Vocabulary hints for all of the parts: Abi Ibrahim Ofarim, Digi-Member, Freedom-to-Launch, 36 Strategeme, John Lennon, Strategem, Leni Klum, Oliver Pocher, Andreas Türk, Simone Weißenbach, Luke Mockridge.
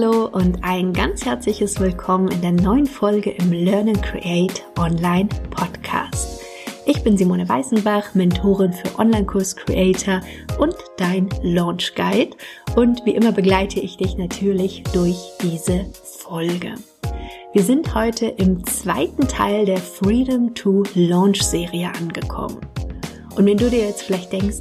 Hallihallo und ein ganz herzliches Willkommen in der neuen Folge im Learn and Create Online Podcast. Ich bin Simone Weißenbach, Mentorin für Online-Kurs-Creator und dein Launch Guide und wie immer begleite ich dich natürlich durch diese Folge. Wir sind heute im zweiten Teil der Freedom-to-Launch Serie angekommen. Und wenn du dir jetzt vielleicht denkst,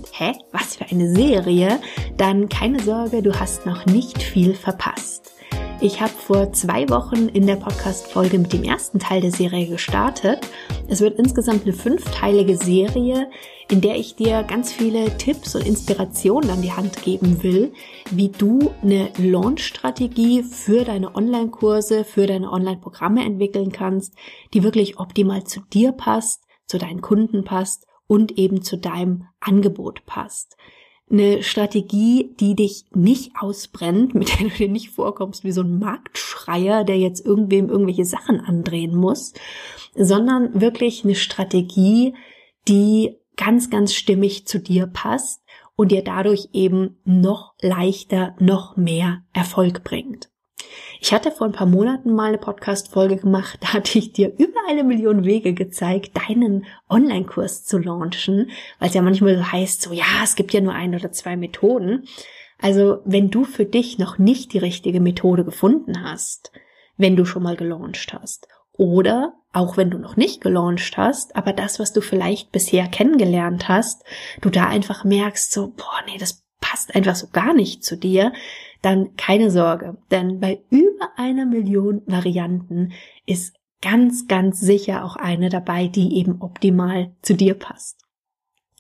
was für eine Serie, dann keine Sorge, du hast noch nicht viel verpasst. Ich habe vor 2 Wochen in der Podcast-Folge mit dem ersten Teil der Serie gestartet. Es wird insgesamt eine 5-teilige Serie, in der ich dir ganz viele Tipps und Inspirationen an die Hand geben will, wie du eine Launch-Strategie für deine Online-Kurse, für deine Online-Programme entwickeln kannst, die wirklich optimal zu dir passt, zu deinen Kunden passt und eben zu deinem Angebot passt. Eine Strategie, die dich nicht ausbrennt, mit der du dir nicht vorkommst wie so ein Marktschreier, der jetzt irgendwem irgendwelche Sachen andrehen muss, sondern wirklich eine Strategie, die ganz, ganz stimmig zu dir passt und dir dadurch eben noch leichter, noch mehr Erfolg bringt. Ich hatte vor ein paar Monaten mal eine Podcast-Folge gemacht, da hatte ich dir über 1 Million Wege gezeigt, deinen Online-Kurs zu launchen, weil es ja manchmal so heißt, so ja, es gibt ja nur 1 oder 2 Methoden. Also wenn du für dich noch nicht die richtige Methode gefunden hast, wenn du schon mal gelauncht hast oder auch wenn du noch nicht gelauncht hast, aber das, was du vielleicht bisher kennengelernt hast, du da einfach merkst, so das passt einfach so gar nicht zu dir, dann keine Sorge, denn bei über 1 Million Varianten ist ganz, ganz sicher auch eine dabei, die eben optimal zu dir passt.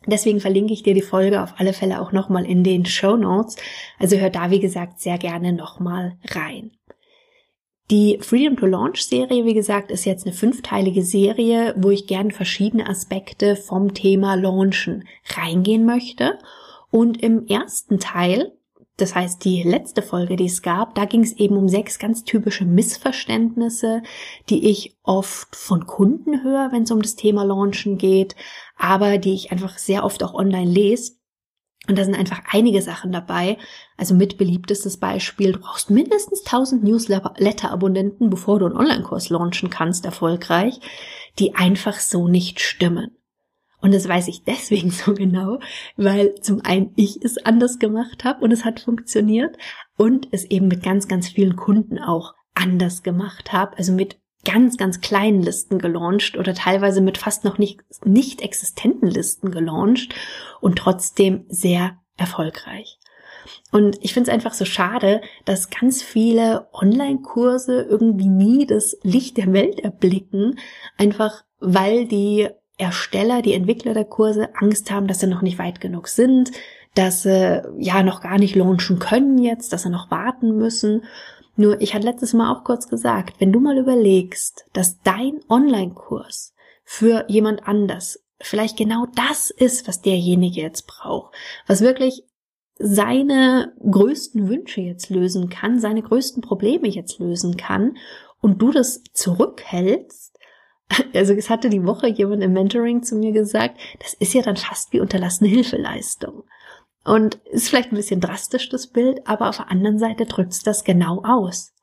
Deswegen verlinke ich dir die Folge auf alle Fälle auch nochmal in den Shownotes, also hör da wie gesagt sehr gerne nochmal rein. Die Freedom-to-Launch-Serie, wie gesagt, ist jetzt eine 5-teilige Serie, wo ich gerne verschiedene Aspekte vom Thema Launchen reingehen möchte und im ersten Teil, das heißt, die letzte Folge, die es gab, da ging es eben um 6 ganz typische Missverständnisse, die ich oft von Kunden höre, wenn es um das Thema Launchen geht, aber die ich einfach sehr oft auch online lese. Und da sind einfach einige Sachen dabei. Also mit beliebtestes Beispiel, du brauchst mindestens 1000 Newsletter-Abonnenten, bevor du einen Online-Kurs launchen kannst, erfolgreich, die einfach so nicht stimmen. Und das weiß ich deswegen so genau, weil zum einen ich es anders gemacht habe und es hat funktioniert und es eben mit ganz, ganz vielen Kunden auch anders gemacht habe, also mit ganz, ganz kleinen Listen gelauncht oder teilweise mit fast noch nicht existenten Listen gelauncht und trotzdem sehr erfolgreich. Und ich finde es einfach so schade, dass ganz viele Online-Kurse irgendwie nie das Licht der Welt erblicken, einfach weil die Ersteller, die Entwickler der Kurse Angst haben, dass sie noch nicht weit genug sind, dass sie ja noch gar nicht launchen können jetzt, dass sie noch warten müssen. Nur ich hatte letztes Mal auch kurz gesagt, wenn du mal überlegst, dass dein Online-Kurs für jemand anders vielleicht genau das ist, was derjenige jetzt braucht, was wirklich seine größten Wünsche jetzt lösen kann, seine größten Probleme jetzt lösen kann und du das zurückhältst. Also es hatte die Woche jemand im Mentoring zu mir gesagt, das ist ja dann fast wie unterlassene Hilfeleistung. Und ist vielleicht ein bisschen drastisch das Bild, aber auf der anderen Seite drückt es das genau aus.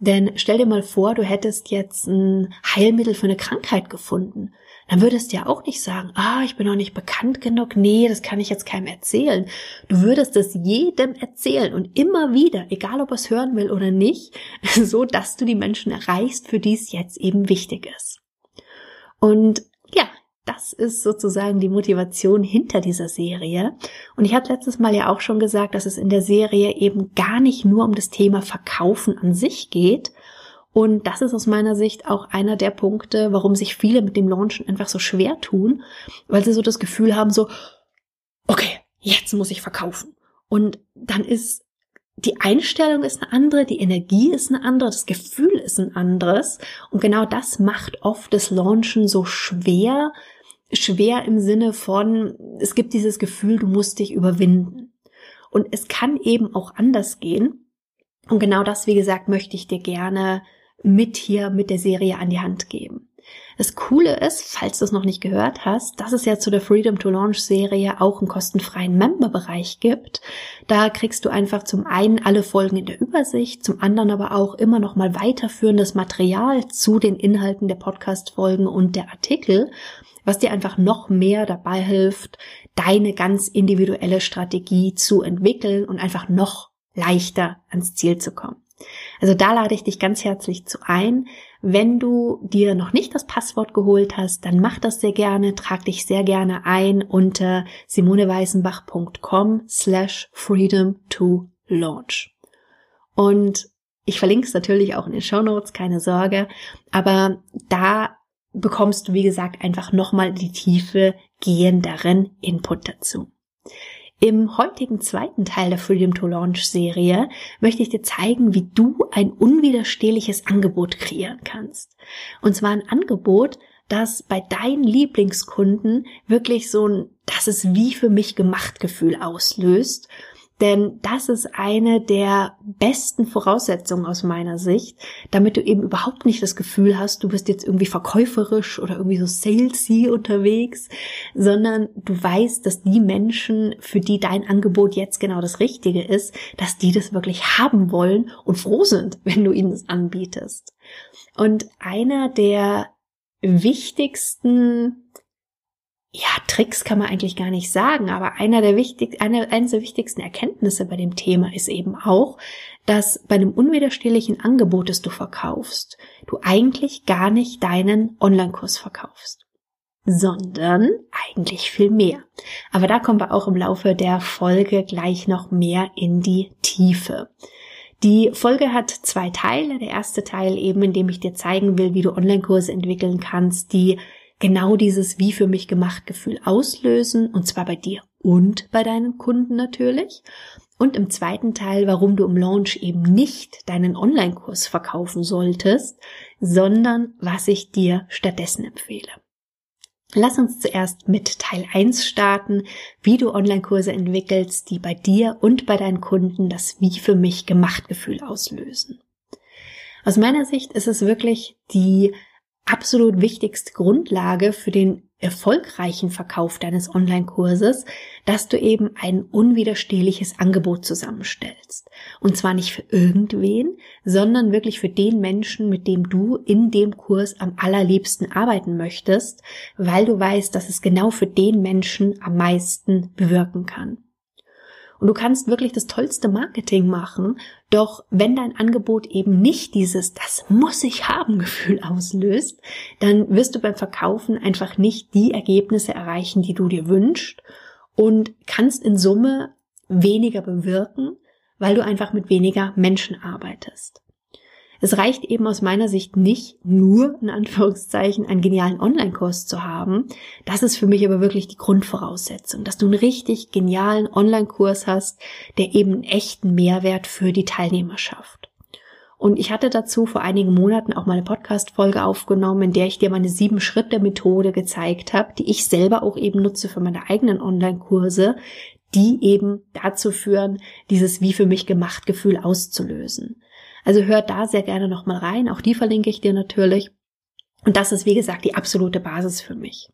Denn stell dir mal vor, du hättest jetzt ein Heilmittel für eine Krankheit gefunden. Dann würdest du ja auch nicht sagen, ich bin noch nicht bekannt genug, nee, das kann ich jetzt keinem erzählen. Du würdest das jedem erzählen und immer wieder, egal ob er es hören will oder nicht, so dass du die Menschen erreichst, für die es jetzt eben wichtig ist. Und ja, das ist sozusagen die Motivation hinter dieser Serie. Und ich habe letztes Mal ja auch schon gesagt, dass es in der Serie eben gar nicht nur um das Thema Verkaufen an sich geht. Und das ist aus meiner Sicht auch einer der Punkte, warum sich viele mit dem Launchen einfach so schwer tun, weil sie so das Gefühl haben, so, okay, jetzt muss ich verkaufen. Und dann ist die Einstellung ist eine andere, die Energie ist eine andere, das Gefühl ist ein anderes und genau das macht oft das Launchen so schwer im Sinne von, es gibt dieses Gefühl, du musst dich überwinden und es kann eben auch anders gehen und genau das, wie gesagt, möchte ich dir gerne mit hier, mit der Serie an die Hand geben. Das Coole ist, falls du es noch nicht gehört hast, dass es ja zu der Freedom-to-Launch-Serie auch einen kostenfreien Member-Bereich gibt. Da kriegst du einfach zum einen alle Folgen in der Übersicht, zum anderen aber auch immer noch mal weiterführendes Material zu den Inhalten der Podcast-Folgen und der Artikel, was dir einfach noch mehr dabei hilft, deine ganz individuelle Strategie zu entwickeln und einfach noch leichter ans Ziel zu kommen. Also da lade ich dich ganz herzlich zu ein. Wenn du dir noch nicht das Passwort geholt hast, dann mach das sehr gerne, trag dich sehr gerne ein unter simoneweißenbach.com/freedom-to-launch. Und ich verlinke es natürlich auch in den Shownotes, keine Sorge, aber da bekommst du, wie gesagt, einfach nochmal die tiefe gehenderen Input dazu. Im heutigen zweiten Teil der Freedom-to-Launch-Serie möchte ich dir zeigen, wie du ein unwiderstehliches Angebot kreieren kannst. Und zwar ein Angebot, das bei deinen Lieblingskunden wirklich so ein "Das ist wie für mich gemacht" Gefühl auslöst. Denn das ist eine der besten Voraussetzungen aus meiner Sicht, damit du eben überhaupt nicht das Gefühl hast, du bist jetzt irgendwie verkäuferisch oder irgendwie so salesy unterwegs, sondern du weißt, dass die Menschen, für die dein Angebot jetzt genau das Richtige ist, dass die das wirklich haben wollen und froh sind, wenn du ihnen das anbietest. Und einer der wichtigsten Tricks kann man eigentlich gar nicht sagen, aber eines der wichtigsten Erkenntnisse bei dem Thema ist eben auch, dass bei einem unwiderstehlichen Angebot, das du verkaufst, du eigentlich gar nicht deinen Online-Kurs verkaufst, sondern eigentlich viel mehr. Aber da kommen wir auch im Laufe der Folge gleich noch mehr in die Tiefe. Die Folge hat 2 Teile. Der erste Teil eben, in dem ich dir zeigen will, wie du Online-Kurse entwickeln kannst, die genau dieses "wie für mich gemacht" Gefühl auslösen, und zwar bei dir und bei deinen Kunden natürlich. Und im zweiten Teil, warum du im Launch eben nicht deinen Online-Kurs verkaufen solltest, sondern was ich dir stattdessen empfehle. Lass uns zuerst mit Teil 1 starten, wie du Online-Kurse entwickelst, die bei dir und bei deinen Kunden das "wie für mich gemacht" Gefühl auslösen. Aus meiner Sicht ist es wirklich die absolut wichtigste Grundlage für den erfolgreichen Verkauf deines Online-Kurses, dass du eben ein unwiderstehliches Angebot zusammenstellst. Und zwar nicht für irgendwen, sondern wirklich für den Menschen, mit dem du in dem Kurs am allerliebsten arbeiten möchtest, weil du weißt, dass es genau für den Menschen am meisten bewirken kann. Und du kannst wirklich das tollste Marketing machen, doch wenn dein Angebot eben nicht dieses "das muss ich haben" Gefühl auslöst, dann wirst du beim Verkaufen einfach nicht die Ergebnisse erreichen, die du dir wünschst, und kannst in Summe weniger bewirken, weil du einfach mit weniger Menschen arbeitest. Es reicht eben aus meiner Sicht nicht, nur in Anführungszeichen einen genialen Online-Kurs zu haben. Das ist für mich aber wirklich die Grundvoraussetzung, dass du einen richtig genialen Online-Kurs hast, der eben einen echten Mehrwert für die Teilnehmer schafft. Und ich hatte dazu vor einigen Monaten auch mal eine Podcast-Folge aufgenommen, in der ich dir meine 7-Schritte-Methode gezeigt habe, die ich selber auch eben nutze für meine eigenen Online-Kurse, die eben dazu führen, dieses "wie für mich gemacht" Gefühl auszulösen. Also hör da sehr gerne nochmal rein, auch die verlinke ich dir natürlich. Und das ist, wie gesagt, die absolute Basis für mich.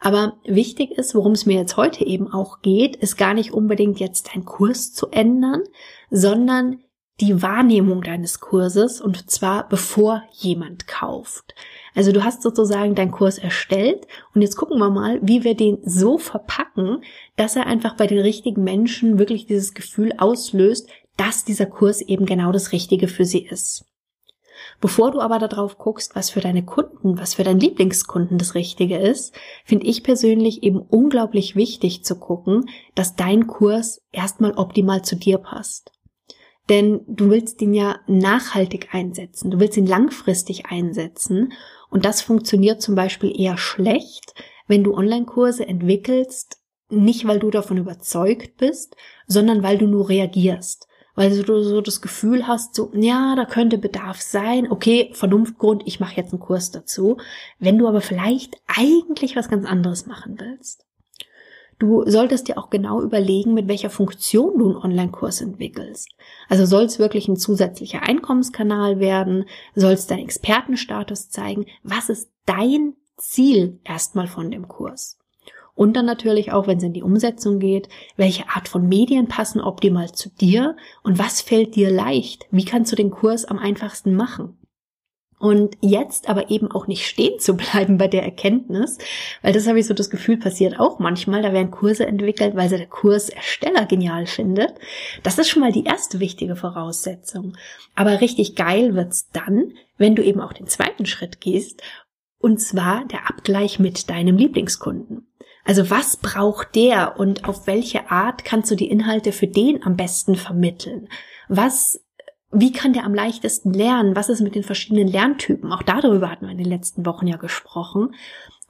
Aber wichtig ist, worum es mir jetzt heute eben auch geht, ist gar nicht unbedingt jetzt deinen Kurs zu ändern, sondern die Wahrnehmung deines Kurses, und zwar bevor jemand kauft. Also du hast sozusagen deinen Kurs erstellt und jetzt gucken wir mal, wie wir den so verpacken, dass er einfach bei den richtigen Menschen wirklich dieses Gefühl auslöst, dass dieser Kurs eben genau das Richtige für sie ist. Bevor du aber darauf guckst, was für deine Kunden, was für deinen Lieblingskunden das Richtige ist, finde ich persönlich eben unglaublich wichtig zu gucken, dass dein Kurs erstmal optimal zu dir passt. Denn du willst ihn ja nachhaltig einsetzen, du willst ihn langfristig einsetzen, und das funktioniert zum Beispiel eher schlecht, wenn du Online-Kurse entwickelst, nicht weil du davon überzeugt bist, sondern weil du nur reagierst. Weil du so das Gefühl hast, so, ja, da könnte Bedarf sein, okay, Vernunftgrund, ich mache jetzt einen Kurs dazu. Wenn du aber vielleicht eigentlich was ganz anderes machen willst. Du solltest dir auch genau überlegen, mit welcher Funktion du einen Online-Kurs entwickelst. Also soll es wirklich ein zusätzlicher Einkommenskanal werden? Soll es deinen Expertenstatus zeigen? Was ist dein Ziel erstmal von dem Kurs? Und dann natürlich auch, wenn es in die Umsetzung geht, welche Art von Medien passen optimal zu dir und was fällt dir leicht? Wie kannst du den Kurs am einfachsten machen? Und jetzt aber eben auch nicht stehen zu bleiben bei der Erkenntnis, weil das habe ich so das Gefühl, passiert auch manchmal, da werden Kurse entwickelt, weil sie der Kursersteller genial findet. Das ist schon mal die erste wichtige Voraussetzung. Aber richtig geil wird's dann, wenn du eben auch den zweiten Schritt gehst, und zwar der Abgleich mit deinem Lieblingskunden. Also was braucht der und auf welche Art kannst du die Inhalte für den am besten vermitteln? Wie kann der am leichtesten lernen? Was ist mit den verschiedenen Lerntypen? Auch darüber hatten wir in den letzten Wochen ja gesprochen.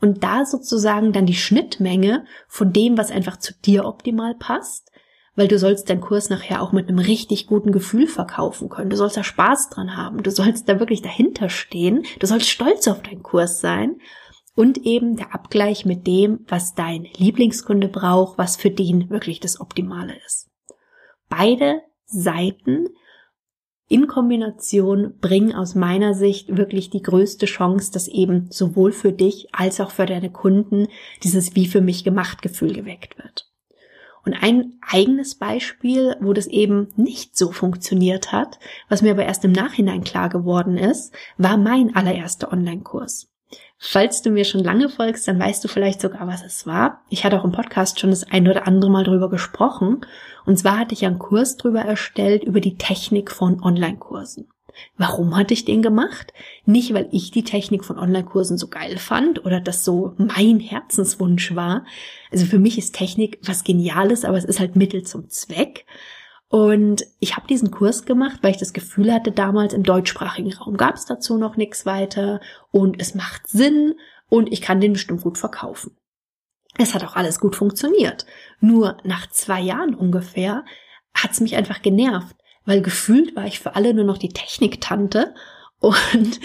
Und da sozusagen dann die Schnittmenge von dem, was einfach zu dir optimal passt, weil du sollst deinen Kurs nachher auch mit einem richtig guten Gefühl verkaufen können. Du sollst da Spaß dran haben. Du sollst da wirklich dahinter stehen. Du sollst stolz auf deinen Kurs sein. Und eben der Abgleich mit dem, was dein Lieblingskunde braucht, was für den wirklich das Optimale ist. Beide Seiten in Kombination bringen aus meiner Sicht wirklich die größte Chance, dass eben sowohl für dich als auch für deine Kunden dieses "Wie für mich gemacht" Gefühl geweckt wird. Und ein eigenes Beispiel, wo das eben nicht so funktioniert hat, was mir aber erst im Nachhinein klar geworden ist, war mein allererster Online-Kurs. Falls du mir schon lange folgst, dann weißt du vielleicht sogar, was es war. Ich hatte auch im Podcast schon das ein oder andere Mal drüber gesprochen. Und zwar hatte ich einen Kurs drüber erstellt, über die Technik von Online-Kursen. Warum hatte ich den gemacht? Nicht, weil ich die Technik von Online-Kursen so geil fand oder das so mein Herzenswunsch war. Also für mich ist Technik was Geniales, aber es ist halt Mittel zum Zweck. Und ich habe diesen Kurs gemacht, weil ich das Gefühl hatte, damals im deutschsprachigen Raum gab es dazu noch nichts weiter und es macht Sinn und ich kann den bestimmt gut verkaufen. Es hat auch alles gut funktioniert. Nur nach 2 Jahren ungefähr hat's mich einfach genervt, weil gefühlt war ich für alle nur noch die Techniktante und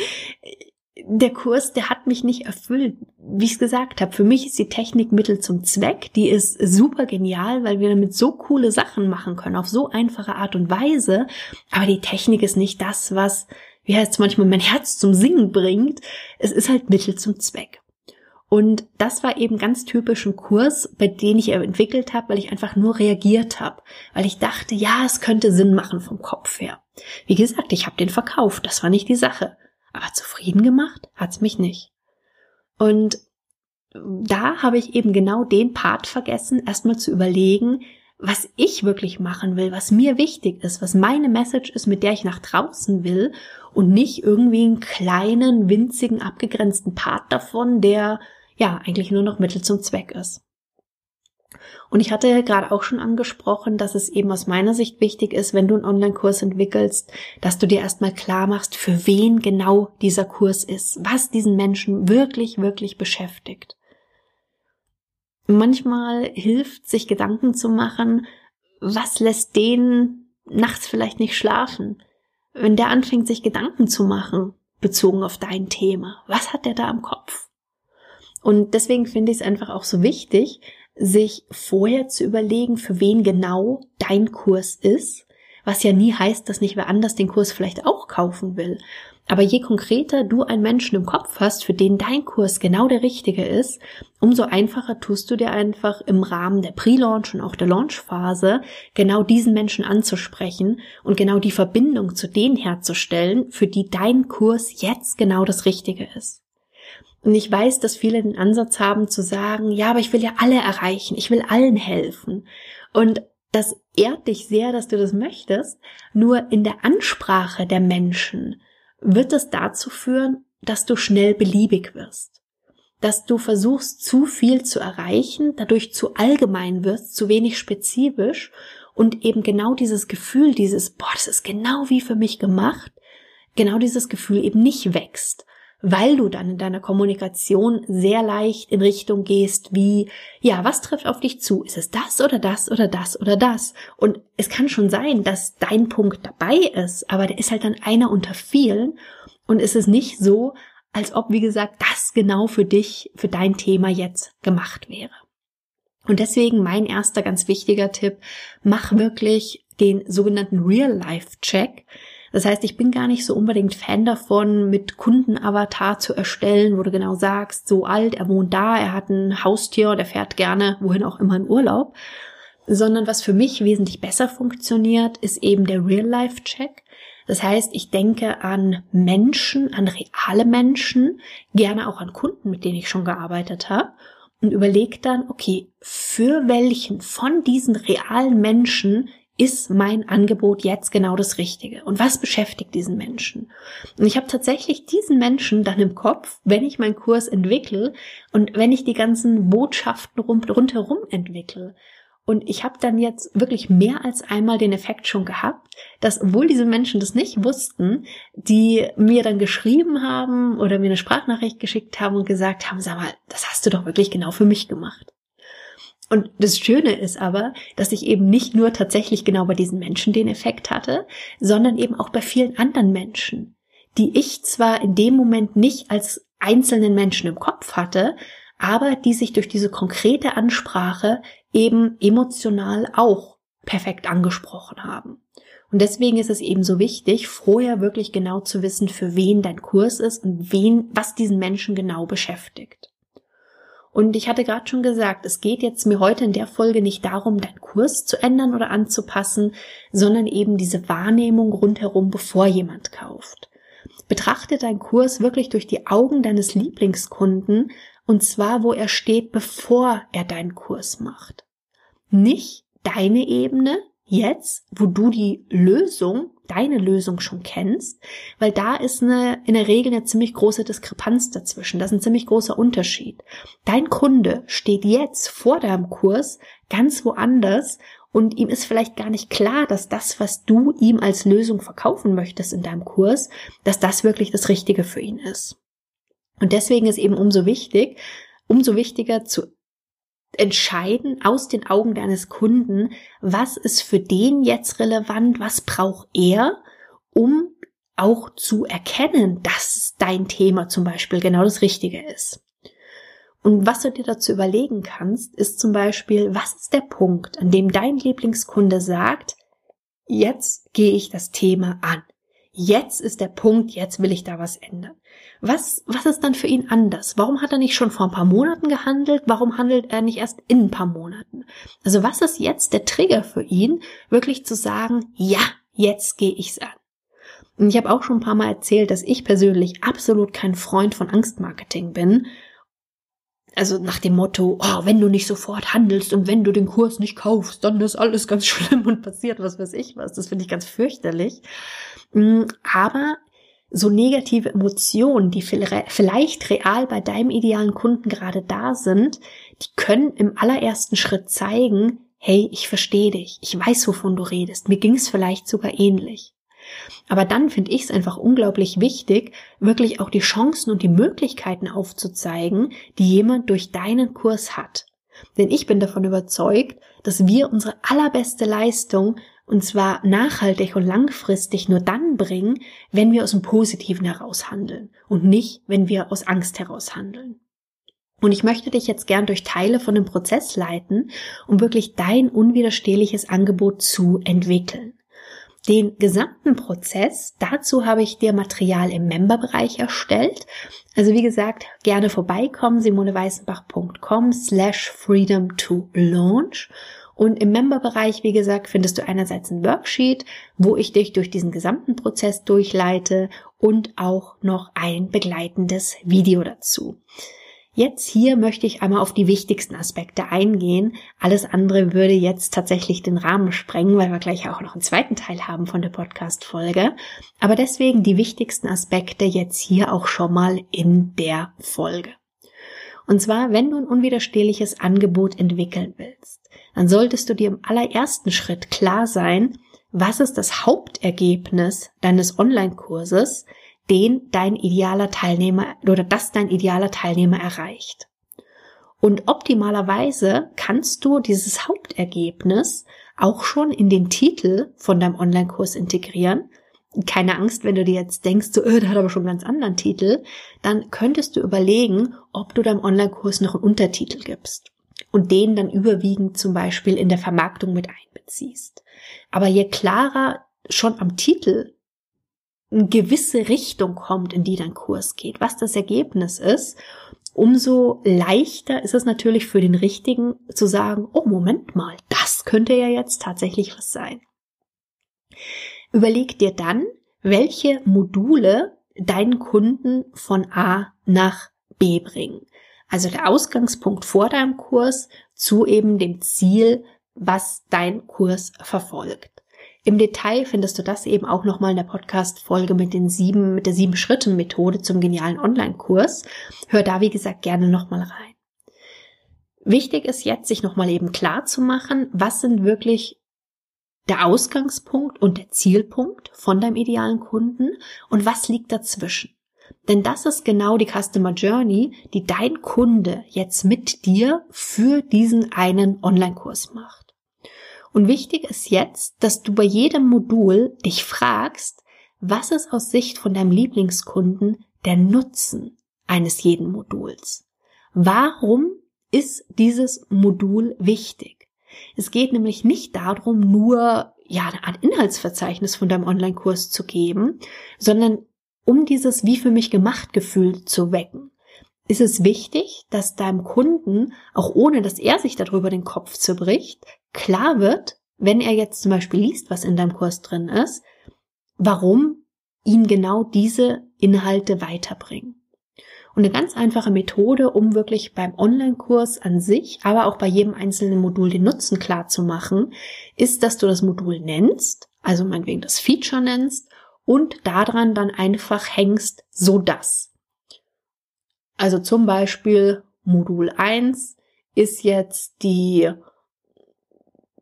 der Kurs, der hat mich nicht erfüllt, wie ich es gesagt habe. Für mich ist die Technik Mittel zum Zweck. Die ist super genial, weil wir damit so coole Sachen machen können, auf so einfache Art und Weise. Aber die Technik ist nicht das, was, wie heißt es manchmal, mein Herz zum Singen bringt. Es ist halt Mittel zum Zweck. Und das war eben ganz typisch ein Kurs, bei dem ich entwickelt habe, weil ich einfach nur reagiert habe. Weil ich dachte, ja, es könnte Sinn machen vom Kopf her. Wie gesagt, ich habe den verkauft, das war nicht die Sache. Aber zufrieden gemacht hat's mich nicht. Und da habe ich eben genau den Part vergessen, erstmal zu überlegen, was ich wirklich machen will, was mir wichtig ist, was meine Message ist, mit der ich nach draußen will und nicht irgendwie einen kleinen, winzigen, abgegrenzten Part davon, der ja eigentlich nur noch Mittel zum Zweck ist. Und ich hatte gerade auch schon angesprochen, dass es eben aus meiner Sicht wichtig ist, wenn du einen Online-Kurs entwickelst, dass du dir erstmal klar machst, für wen genau dieser Kurs ist, was diesen Menschen wirklich, wirklich beschäftigt. Manchmal hilft, sich Gedanken zu machen, was lässt den nachts vielleicht nicht schlafen, wenn der anfängt, sich Gedanken zu machen, bezogen auf dein Thema. Was hat der da am Kopf? Und deswegen finde ich es einfach auch so wichtig, sich vorher zu überlegen, für wen genau dein Kurs ist, was ja nie heißt, dass nicht wer anders den Kurs vielleicht auch kaufen will. Aber je konkreter du einen Menschen im Kopf hast, für den dein Kurs genau der richtige ist, umso einfacher tust du dir einfach im Rahmen der Pre-Launch und auch der Launch-Phase genau diesen Menschen anzusprechen und genau die Verbindung zu denen herzustellen, für die dein Kurs jetzt genau das Richtige ist. Und ich weiß, dass viele den Ansatz haben zu sagen, ja, aber ich will ja alle erreichen, ich will allen helfen. Und das ehrt dich sehr, dass du das möchtest, nur in der Ansprache der Menschen wird es dazu führen, dass du schnell beliebig wirst. Dass du versuchst, zu viel zu erreichen, dadurch zu allgemein wirst, zu wenig spezifisch und eben genau dieses Gefühl, dieses, boah, das ist genau wie für mich gemacht, genau dieses Gefühl eben nicht wächst. Weil du dann in deiner Kommunikation sehr leicht in Richtung gehst wie, ja, was trifft auf dich zu? Ist es das oder das oder das oder das? Und es kann schon sein, dass dein Punkt dabei ist, aber der ist halt dann einer unter vielen und es ist nicht so, als ob, wie gesagt, das genau für dich, für dein Thema jetzt gemacht wäre. Und deswegen mein erster ganz wichtiger Tipp, mach wirklich den sogenannten Real-Life-Check. Das heißt, ich bin gar nicht so unbedingt Fan davon, mit Kundenavatar zu erstellen, wo du genau sagst, so alt, er wohnt da, er hat ein Haustier und er fährt gerne wohin auch immer in Urlaub. Sondern was für mich wesentlich besser funktioniert, ist eben der Real-Life-Check. Das heißt, ich denke an Menschen, an reale Menschen, gerne auch an Kunden, mit denen ich schon gearbeitet habe. Und überleg dann, okay, für welchen von diesen realen Menschen ist mein Angebot jetzt genau das Richtige? Und was beschäftigt diesen Menschen? Und ich habe tatsächlich diesen Menschen dann im Kopf, wenn ich meinen Kurs entwickle und wenn ich die ganzen Botschaften rundherum entwickle. Und ich habe dann jetzt wirklich mehr als einmal den Effekt schon gehabt, dass, obwohl diese Menschen das nicht wussten, die mir dann geschrieben haben oder mir eine Sprachnachricht geschickt haben und gesagt haben, sag mal, das hast du doch wirklich genau für mich gemacht. Und das Schöne ist aber, dass ich eben nicht nur tatsächlich genau bei diesen Menschen den Effekt hatte, sondern eben auch bei vielen anderen Menschen, die ich zwar in dem Moment nicht als einzelnen Menschen im Kopf hatte, aber die sich durch diese konkrete Ansprache eben emotional auch perfekt angesprochen haben. Und deswegen ist es eben so wichtig, vorher wirklich genau zu wissen, für wen dein Kurs ist und was diesen Menschen genau beschäftigt. Und ich hatte gerade schon gesagt, es geht jetzt mir heute in der Folge nicht darum, deinen Kurs zu ändern oder anzupassen, sondern eben diese Wahrnehmung rundherum, bevor jemand kauft. Betrachte deinen Kurs wirklich durch die Augen deines Lieblingskunden, und zwar, wo er steht, bevor er deinen Kurs macht. Nicht deine Ebene jetzt, wo du die Lösung, deine Lösung schon kennst, weil da ist in der Regel eine ziemlich große Diskrepanz dazwischen. Das ist ein ziemlich großer Unterschied. Dein Kunde steht jetzt vor deinem Kurs ganz woanders und ihm ist vielleicht gar nicht klar, dass das, was du ihm als Lösung verkaufen möchtest in deinem Kurs, dass das wirklich das Richtige für ihn ist. Und deswegen ist eben umso wichtiger zu entscheiden aus den Augen deines Kunden, was ist für den jetzt relevant, was braucht er, um auch zu erkennen, dass dein Thema zum Beispiel genau das Richtige ist. Und was du dir dazu überlegen kannst, ist zum Beispiel, was ist der Punkt, an dem dein Lieblingskunde sagt, jetzt gehe ich das Thema an. Jetzt ist der Punkt, jetzt will ich da was ändern. Was ist dann für ihn anders? Warum hat er nicht schon vor ein paar Monaten gehandelt? Warum handelt er nicht erst in ein paar Monaten? Also was ist jetzt der Trigger für ihn, wirklich zu sagen, ja, jetzt gehe ich's an. Und ich habe auch schon ein paar Mal erzählt, dass ich persönlich absolut kein Freund von Angstmarketing bin. Also nach dem Motto, oh, wenn du nicht sofort handelst und wenn du den Kurs nicht kaufst, dann ist alles ganz schlimm und passiert was weiß ich was. Das finde ich ganz fürchterlich. Aber so negative Emotionen, die vielleicht real bei deinem idealen Kunden gerade da sind, die können im allerersten Schritt zeigen, hey, ich verstehe dich, ich weiß, wovon du redest, mir ging es vielleicht sogar ähnlich. Aber dann finde ich es einfach unglaublich wichtig, wirklich auch die Chancen und die Möglichkeiten aufzuzeigen, die jemand durch deinen Kurs hat. Denn ich bin davon überzeugt, dass wir unsere allerbeste Leistung, und zwar nachhaltig und langfristig, nur dann bringen, wenn wir aus dem Positiven heraus handeln und nicht, wenn wir aus Angst heraus handeln. Und ich möchte dich jetzt gern durch Teile von dem Prozess leiten, um wirklich dein unwiderstehliches Angebot zu entwickeln. Den gesamten Prozess, dazu habe ich dir Material im Memberbereich erstellt. Also wie gesagt, gerne vorbeikommen, simoneweißenbach.com/freedom-to-launch. Und im Memberbereich, wie gesagt, findest du einerseits ein Worksheet, wo ich dich durch diesen gesamten Prozess durchleite und auch noch ein begleitendes Video dazu. Jetzt hier möchte ich einmal auf die wichtigsten Aspekte eingehen. Alles andere würde jetzt tatsächlich den Rahmen sprengen, weil wir gleich auch noch einen zweiten Teil haben von der Podcast-Folge. Aber deswegen die wichtigsten Aspekte jetzt hier auch schon mal in der Folge. Und zwar, wenn du ein unwiderstehliches Angebot entwickeln willst, dann solltest du dir im allerersten Schritt klar sein, was ist das Hauptergebnis deines Online-Kurses, das dein idealer Teilnehmer erreicht. Und optimalerweise kannst du dieses Hauptergebnis auch schon in den Titel von deinem Online-Kurs integrieren. Keine Angst, wenn du dir jetzt denkst, so, der hat aber schon einen ganz anderen Titel, dann könntest du überlegen, ob du deinem Online-Kurs noch einen Untertitel gibst. und den dann überwiegend zum Beispiel in der Vermarktung mit einbeziehst. Aber je klarer schon am Titel eine gewisse Richtung kommt, in die dein Kurs geht, was das Ergebnis ist, umso leichter ist es natürlich für den Richtigen zu sagen, oh Moment mal, das könnte ja jetzt tatsächlich was sein. Überleg dir dann, welche Module deinen Kunden von A nach B bringen. Also der Ausgangspunkt vor deinem Kurs zu eben dem Ziel, was dein Kurs verfolgt. Im Detail findest du das eben auch nochmal in der Podcast-Folge mit der 7-Schritten-Methode zum genialen Online-Kurs. Hör da, wie gesagt, gerne nochmal rein. Wichtig ist jetzt, sich nochmal eben klar zu machen, was sind wirklich der Ausgangspunkt und der Zielpunkt von deinem idealen Kunden und was liegt dazwischen. Denn das ist genau die Customer Journey, die dein Kunde jetzt mit dir für diesen einen Online-Kurs macht. Und wichtig ist jetzt, dass du bei jedem Modul dich fragst, was ist aus Sicht von deinem Lieblingskunden der Nutzen eines jeden Moduls? Warum ist dieses Modul wichtig? Es geht nämlich nicht darum, nur eine Art Inhaltsverzeichnis von deinem Online-Kurs zu geben, sondern um dieses wie für mich gemacht Gefühl zu wecken. Ist es wichtig, dass deinem Kunden, auch ohne dass er sich darüber den Kopf zerbricht, klar wird, wenn er jetzt zum Beispiel liest, was in deinem Kurs drin ist, warum ihn genau diese Inhalte weiterbringen. Und eine ganz einfache Methode, um wirklich beim Online-Kurs an sich, aber auch bei jedem einzelnen Modul den Nutzen klar zu machen, ist, dass du das Modul nennst, also meinetwegen das Feature nennst und daran dann einfach hängst, so dass. Also zum Beispiel Modul 1 ist jetzt die,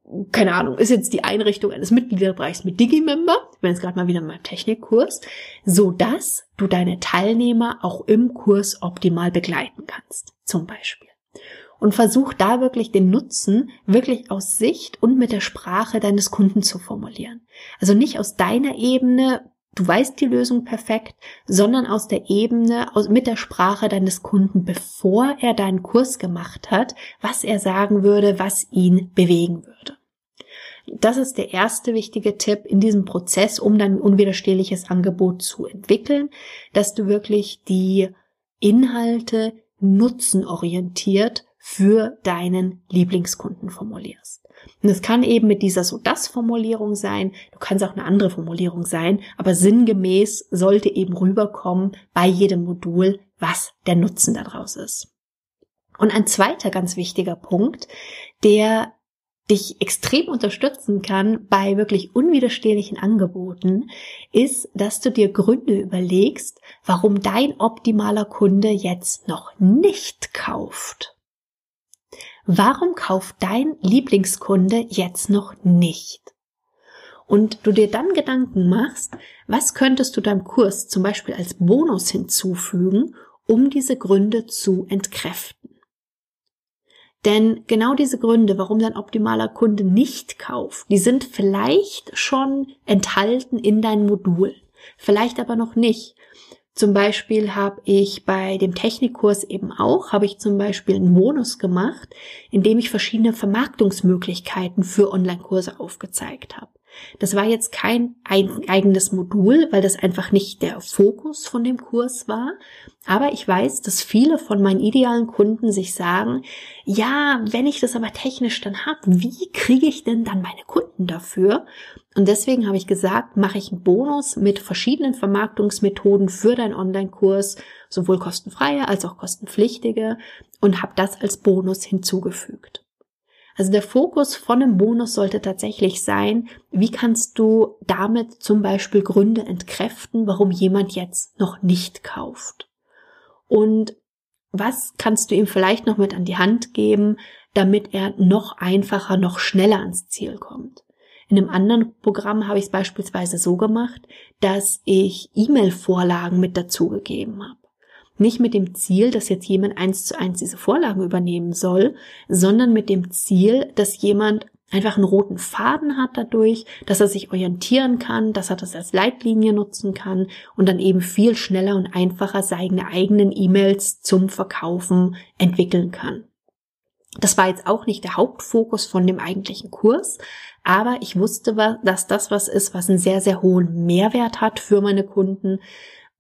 die Einrichtung eines Mitgliederbereichs mit Digi-Member, ich bin jetzt gerade mal wieder in meinem Technikkurs, so dass du deine Teilnehmer auch im Kurs optimal begleiten kannst, zum Beispiel. Und versuch da wirklich den Nutzen wirklich aus Sicht und mit der Sprache deines Kunden zu formulieren. Also nicht aus deiner Ebene, du weißt die Lösung perfekt, sondern aus der Ebene, mit der Sprache deines Kunden, bevor er deinen Kurs gemacht hat, was er sagen würde, was ihn bewegen würde. Das ist der erste wichtige Tipp in diesem Prozess, um dein unwiderstehliches Angebot zu entwickeln, dass du wirklich die Inhalte nutzenorientiert für deinen Lieblingskunden formulierst. Und es kann eben mit dieser So-Das-Formulierung sein, du kannst auch eine andere Formulierung sein, aber sinngemäß sollte eben rüberkommen bei jedem Modul, was der Nutzen daraus ist. Und ein zweiter ganz wichtiger Punkt, der dich extrem unterstützen kann bei wirklich unwiderstehlichen Angeboten, ist, dass du dir Gründe überlegst, warum dein optimaler Kunde jetzt noch nicht kauft. Warum kauft dein Lieblingskunde jetzt noch nicht? Und du dir dann Gedanken machst, was könntest du deinem Kurs zum Beispiel als Bonus hinzufügen, um diese Gründe zu entkräften? Denn genau diese Gründe, warum dein optimaler Kunde nicht kauft, die sind vielleicht schon enthalten in deinen Modulen, vielleicht aber noch nicht. Zum Beispiel habe ich bei dem Technikkurs zum Beispiel einen Bonus gemacht, in dem ich verschiedene Vermarktungsmöglichkeiten für Online-Kurse aufgezeigt habe. Das war jetzt kein eigenes Modul, weil das einfach nicht der Fokus von dem Kurs war. Aber ich weiß, dass viele von meinen idealen Kunden sich sagen, ja, wenn ich das aber technisch dann habe, wie kriege ich denn dann meine Kunden dafür? Und deswegen habe ich gesagt, mache ich einen Bonus mit verschiedenen Vermarktungsmethoden für deinen Online-Kurs, sowohl kostenfreie als auch kostenpflichtige, und habe das als Bonus hinzugefügt. Also der Fokus von einem Bonus sollte tatsächlich sein, wie kannst du damit zum Beispiel Gründe entkräften, warum jemand jetzt noch nicht kauft? Und was kannst du ihm vielleicht noch mit an die Hand geben, damit er noch einfacher, noch schneller ans Ziel kommt? In einem anderen Programm habe ich es beispielsweise so gemacht, dass ich E-Mail-Vorlagen mit dazugegeben habe. Nicht mit dem Ziel, dass jetzt jemand 1:1 diese Vorlagen übernehmen soll, sondern mit dem Ziel, dass jemand einfach einen roten Faden hat dadurch, dass er sich orientieren kann, dass er das als Leitlinie nutzen kann und dann eben viel schneller und einfacher seine eigenen E-Mails zum Verkaufen entwickeln kann. Das war jetzt auch nicht der Hauptfokus von dem eigentlichen Kurs, aber ich wusste, dass das was ist, was einen sehr, sehr hohen Mehrwert hat für meine Kunden.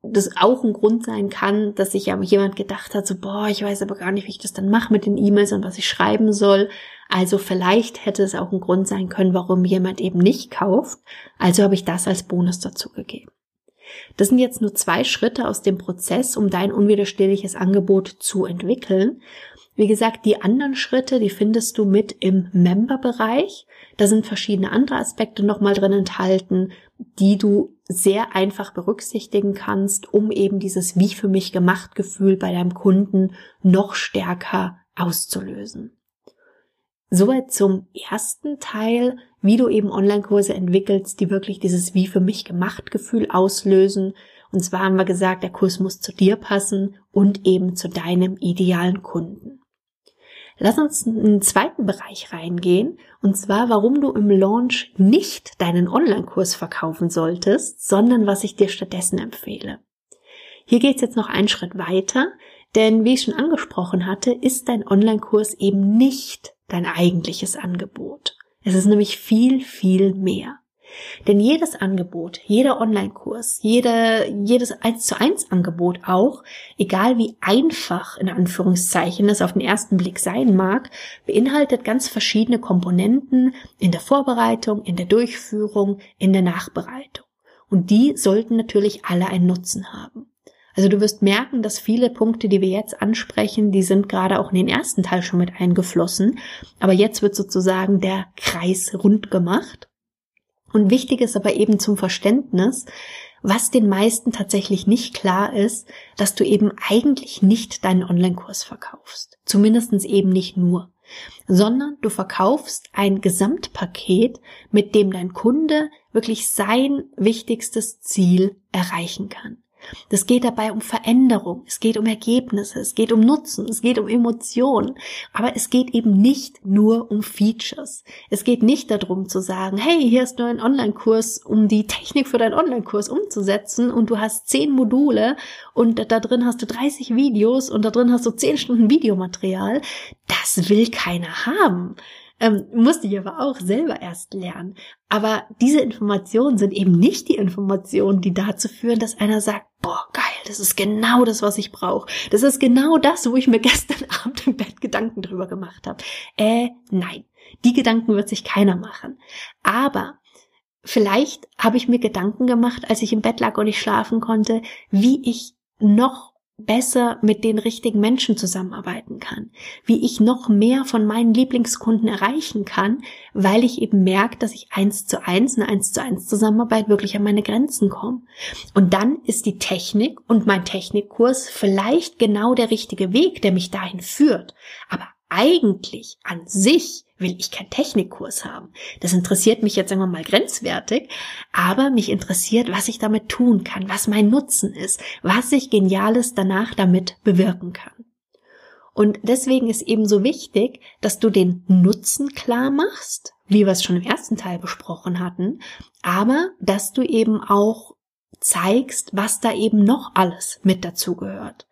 Das auch ein Grund sein kann, dass sich ja jemand gedacht hat, so, boah, ich weiß aber gar nicht, wie ich das dann mache mit den E-Mails und was ich schreiben soll. Also vielleicht hätte es auch ein Grund sein können, warum jemand eben nicht kauft. Also habe ich das als Bonus dazu gegeben. Das sind jetzt nur 2 Schritte aus dem Prozess, um dein unwiderstehliches Angebot zu entwickeln. Wie gesagt, die anderen Schritte, die findest du mit im Member-Bereich. Da sind verschiedene andere Aspekte nochmal drin enthalten, die du sehr einfach berücksichtigen kannst, um eben dieses wie für mich gemacht Gefühl bei deinem Kunden noch stärker auszulösen. Soweit zum ersten Teil, wie du eben Online-Kurse entwickelst, die wirklich dieses wie für mich gemacht Gefühl auslösen. Und zwar haben wir gesagt, der Kurs muss zu dir passen und eben zu deinem idealen Kunden. Lass uns in den zweiten Bereich reingehen, und zwar, warum du im Launch nicht deinen Online-Kurs verkaufen solltest, sondern was ich dir stattdessen empfehle. Hier geht's jetzt noch einen Schritt weiter, denn wie ich schon angesprochen hatte, ist dein Online-Kurs eben nicht dein eigentliches Angebot. Es ist nämlich viel, viel mehr. Denn jedes Angebot, jeder Online-Kurs, jedes 1:1 Angebot auch, egal wie einfach in Anführungszeichen das auf den ersten Blick sein mag, beinhaltet ganz verschiedene Komponenten in der Vorbereitung, in der Durchführung, in der Nachbereitung. Und die sollten natürlich alle einen Nutzen haben. Also du wirst merken, dass viele Punkte, die wir jetzt ansprechen, die sind gerade auch in den ersten Teil schon mit eingeflossen. Aber jetzt wird sozusagen der Kreis rund gemacht. Und wichtig ist aber eben zum Verständnis, was den meisten tatsächlich nicht klar ist, dass du eben eigentlich nicht deinen Online-Kurs verkaufst. Zumindest eben nicht nur. Sondern du verkaufst ein Gesamtpaket, mit dem dein Kunde wirklich sein wichtigstes Ziel erreichen kann. Das geht dabei um Veränderung, es geht um Ergebnisse, es geht um Nutzen, es geht um Emotionen, aber es geht eben nicht nur um Features. Es geht nicht darum zu sagen, hey, hier ist nur ein Online-Kurs, um die Technik für deinen Online-Kurs umzusetzen und du hast 10 Module und da drin hast du 30 Videos und da drin hast du 10 Stunden Videomaterial. Das will keiner haben. Musste ich aber auch selber erst lernen. Aber diese Informationen sind eben nicht die Informationen, die dazu führen, dass einer sagt, boah, geil, das ist genau das, was ich brauche. Das ist genau das, wo ich mir gestern Abend im Bett Gedanken drüber gemacht habe. Nein, die Gedanken wird sich keiner machen. Aber vielleicht habe ich mir Gedanken gemacht, als ich im Bett lag und nicht schlafen konnte, wie ich noch besser mit den richtigen Menschen zusammenarbeiten kann, wie ich noch mehr von meinen Lieblingskunden erreichen kann, weil ich eben merke, dass ich 1:1, eine 1:1 Zusammenarbeit wirklich an meine Grenzen komme. Und dann ist die Technik und mein Technikkurs vielleicht genau der richtige Weg, der mich dahin führt. Aber eigentlich an sich will ich keinen Technikkurs haben. Das interessiert mich jetzt, sagen wir mal, grenzwertig, aber mich interessiert, was ich damit tun kann, was mein Nutzen ist, was ich Geniales danach damit bewirken kann. Und deswegen ist eben so wichtig, dass du den Nutzen klar machst, wie wir es schon im ersten Teil besprochen hatten, aber dass du eben auch zeigst, was da eben noch alles mit dazugehört.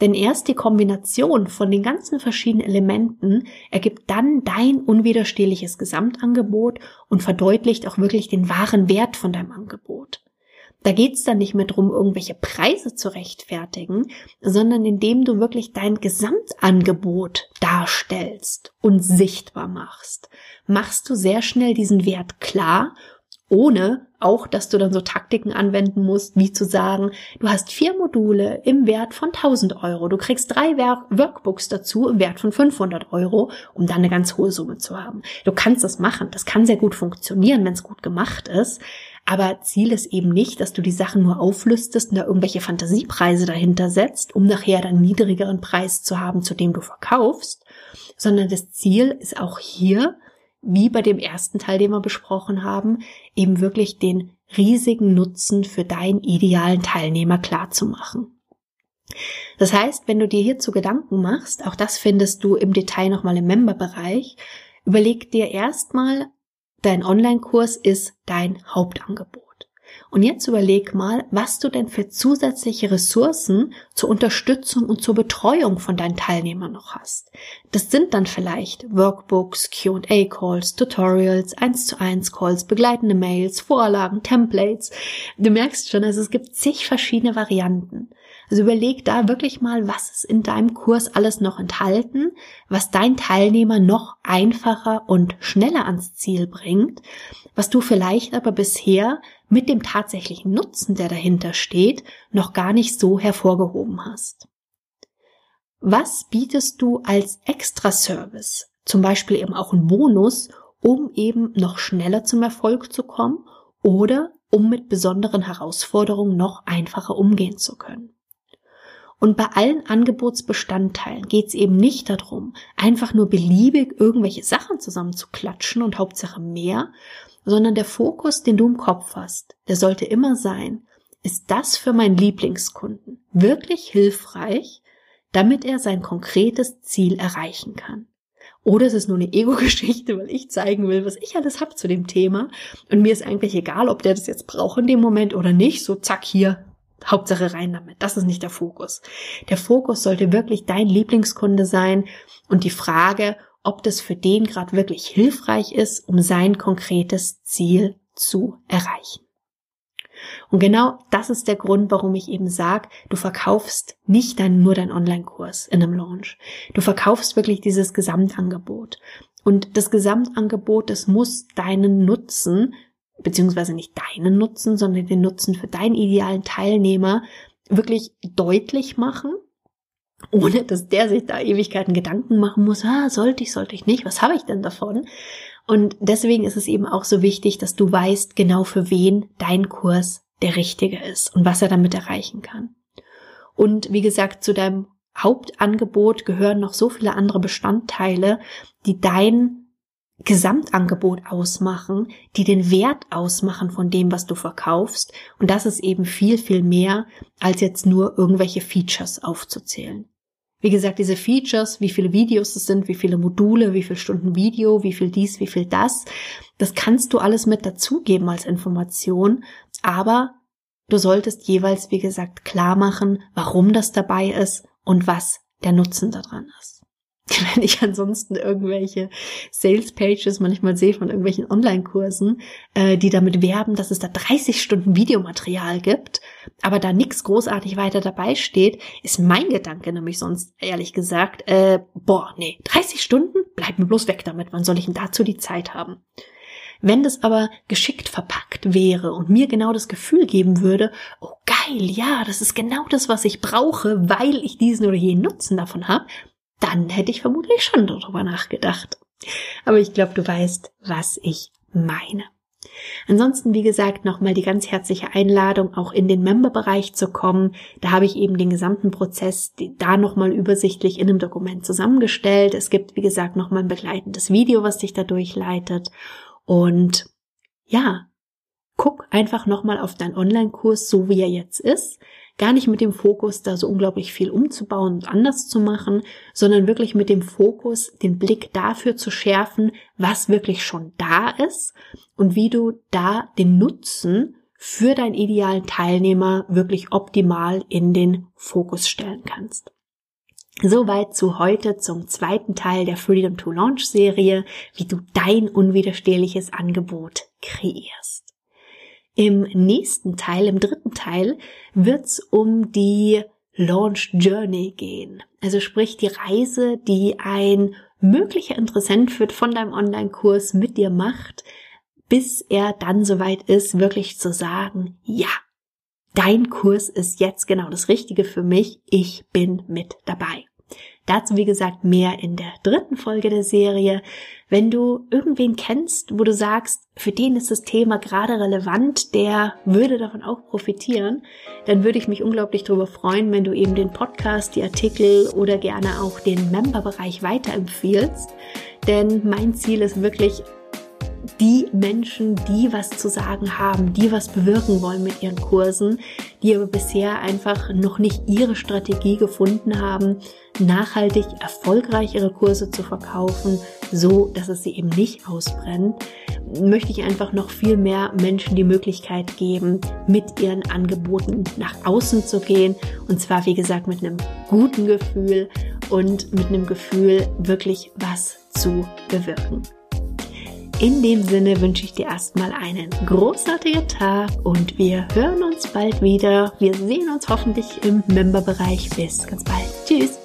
Denn erst die Kombination von den ganzen verschiedenen Elementen ergibt dann dein unwiderstehliches Gesamtangebot und verdeutlicht auch wirklich den wahren Wert von deinem Angebot. Da geht's dann nicht mehr drum, irgendwelche Preise zu rechtfertigen, sondern indem du wirklich dein Gesamtangebot darstellst und sichtbar machst. Machst du sehr schnell diesen Wert klar, ohne auch, dass du dann so Taktiken anwenden musst, wie zu sagen, du hast 4 Module im Wert von 1.000 €, du kriegst 3 Workbooks dazu im Wert von 500 €, um dann eine ganz hohe Summe zu haben. Du kannst das machen, das kann sehr gut funktionieren, wenn es gut gemacht ist, aber Ziel ist eben nicht, dass du die Sachen nur auflistest und da irgendwelche Fantasiepreise dahinter setzt, um nachher dann einen niedrigeren Preis zu haben, zu dem du verkaufst, sondern das Ziel ist auch hier, wie bei dem ersten Teil, den wir besprochen haben, eben wirklich den riesigen Nutzen für deinen idealen Teilnehmer klarzumachen. Das heißt, wenn du dir hierzu Gedanken machst, auch das findest du im Detail nochmal im Member-Bereich, überleg dir erstmal, dein Online-Kurs ist dein Hauptangebot. Und jetzt überleg mal, was du denn für zusätzliche Ressourcen zur Unterstützung und zur Betreuung von deinen Teilnehmern noch hast. Das sind dann vielleicht Workbooks, Q&A-Calls, Tutorials, 1-zu-1-Calls, begleitende Mails, Vorlagen, Templates. Du merkst schon, also es gibt zig verschiedene Varianten. Also überleg da wirklich mal, was ist in deinem Kurs alles noch enthalten, was dein Teilnehmer noch einfacher und schneller ans Ziel bringt, was du vielleicht aber bisher mit dem tatsächlichen Nutzen, der dahinter steht, noch gar nicht so hervorgehoben hast. Was bietest du als Extra-Service, zum Beispiel eben auch einen Bonus, um eben noch schneller zum Erfolg zu kommen oder um mit besonderen Herausforderungen noch einfacher umgehen zu können? Und bei allen Angebotsbestandteilen geht es eben nicht darum, einfach nur beliebig irgendwelche Sachen zusammenzuklatschen und Hauptsache mehr, sondern der Fokus, den du im Kopf hast, der sollte immer sein, ist das für meinen Lieblingskunden wirklich hilfreich, damit er sein konkretes Ziel erreichen kann? Oder es ist nur eine Ego-Geschichte, weil ich zeigen will, was ich alles habe zu dem Thema und mir ist eigentlich egal, ob der das jetzt braucht in dem Moment oder nicht, so zack, hier, Hauptsache rein damit. Das ist nicht der Fokus. Der Fokus sollte wirklich dein Lieblingskunde sein und die Frage, ob das für den gerade wirklich hilfreich ist, um sein konkretes Ziel zu erreichen. Und genau das ist der Grund, warum ich eben sage, du verkaufst nicht nur deinen Online-Kurs in einem Launch. Du verkaufst wirklich dieses Gesamtangebot. Und das Gesamtangebot, das muss deinen Nutzen, beziehungsweise nicht deinen Nutzen, sondern den Nutzen für deinen idealen Teilnehmer wirklich deutlich machen, ohne dass der sich da Ewigkeiten Gedanken machen muss, sollte ich nicht, was habe ich denn davon? Und deswegen ist es eben auch so wichtig, dass du weißt, genau für wen dein Kurs der richtige ist und was er damit erreichen kann. Und wie gesagt, zu deinem Hauptangebot gehören noch so viele andere Bestandteile, die dein Gesamtangebot ausmachen, die den Wert ausmachen von dem, was du verkaufst. Und das ist eben viel, viel mehr, als jetzt nur irgendwelche Features aufzuzählen. Wie gesagt, diese Features, wie viele Videos es sind, wie viele Module, wie viele Stunden Video, wie viel dies, wie viel das, das kannst du alles mit dazugeben als Information, aber du solltest jeweils, wie gesagt, klar machen, warum das dabei ist und was der Nutzen daran ist. Wenn ich ansonsten irgendwelche Sales-Pages manchmal sehe von irgendwelchen Online-Kursen, die damit werben, dass es da 30 Stunden Videomaterial gibt, aber da nichts großartig weiter dabei steht, ist mein Gedanke nämlich sonst, ehrlich gesagt, 30 Stunden? Bleib mir bloß weg damit, wann soll ich denn dazu die Zeit haben? Wenn das aber geschickt verpackt wäre und mir genau das Gefühl geben würde, oh geil, ja, das ist genau das, was ich brauche, weil ich diesen oder jenen Nutzen davon habe, dann hätte ich vermutlich schon darüber nachgedacht. Aber ich glaube, du weißt, was ich meine. Ansonsten, wie gesagt, nochmal die ganz herzliche Einladung, auch in den Member-Bereich zu kommen. Da habe ich eben den gesamten Prozess da nochmal übersichtlich in einem Dokument zusammengestellt. Es gibt, wie gesagt, nochmal ein begleitendes Video, was dich da durchleitet. Und ja, guck einfach nochmal auf deinen Online-Kurs, so wie er jetzt ist. Gar nicht mit dem Fokus, da so unglaublich viel umzubauen und anders zu machen, sondern wirklich mit dem Fokus, den Blick dafür zu schärfen, was wirklich schon da ist und wie du da den Nutzen für deinen idealen Teilnehmer wirklich optimal in den Fokus stellen kannst. Soweit zu heute zum zweiten Teil der Freedom-to-Launch-Serie, wie du dein unwiderstehliches Angebot kreierst. Im nächsten Teil, im dritten Teil, wird's um die Launch Journey gehen. Also sprich die Reise, die ein möglicher Interessent wird von deinem Online-Kurs mit dir macht, bis er dann soweit ist, wirklich zu sagen, ja, dein Kurs ist jetzt genau das Richtige für mich, ich bin mit dabei. Dazu, wie gesagt, mehr in der dritten Folge der Serie. Wenn du irgendwen kennst, wo du sagst, für den ist das Thema gerade relevant, der würde davon auch profitieren, dann würde ich mich unglaublich darüber freuen, wenn du eben den Podcast, die Artikel oder gerne auch den Member-Bereich weiterempfiehlst. Denn mein Ziel ist wirklich, die Menschen, die was zu sagen haben, die was bewirken wollen mit ihren Kursen, die aber bisher einfach noch nicht ihre Strategie gefunden haben, nachhaltig erfolgreich ihre Kurse zu verkaufen, so dass es sie eben nicht ausbrennt, möchte ich einfach noch viel mehr Menschen die Möglichkeit geben, mit ihren Angeboten nach außen zu gehen, und zwar, wie gesagt, mit einem guten Gefühl und mit einem Gefühl, wirklich was zu bewirken. In dem Sinne wünsche ich dir erstmal einen großartigen Tag und wir hören uns bald wieder. Wir sehen uns hoffentlich im Memberbereich. Bis ganz bald. Tschüss.